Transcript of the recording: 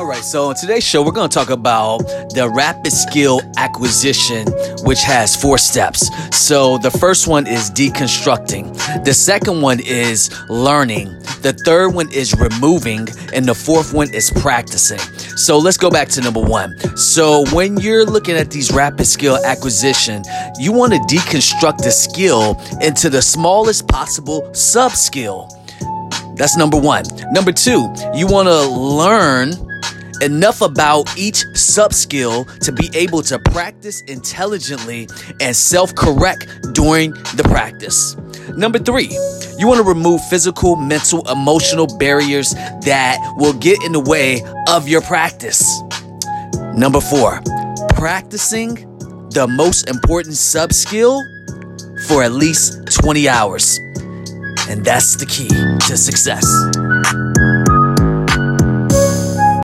Alright, so in today's show, we're going to talk about the rapid skill acquisition, which has 4 steps. So the first one is deconstructing. The second one is learning. The third one is removing. And the fourth one is practicing. So let's go back to number 1. So when you're looking at these rapid skill acquisition, you want to deconstruct the skill into the smallest possible sub-skill. That's number 1. Number 2, you want to learn enough about each sub-skill to be able to practice intelligently and self-correct during the practice. Number 3, you want to remove physical, mental, emotional barriers that will get in the way of your practice. Number 4, practicing the most important sub-skill for at least 20 hours. And that's the key to success.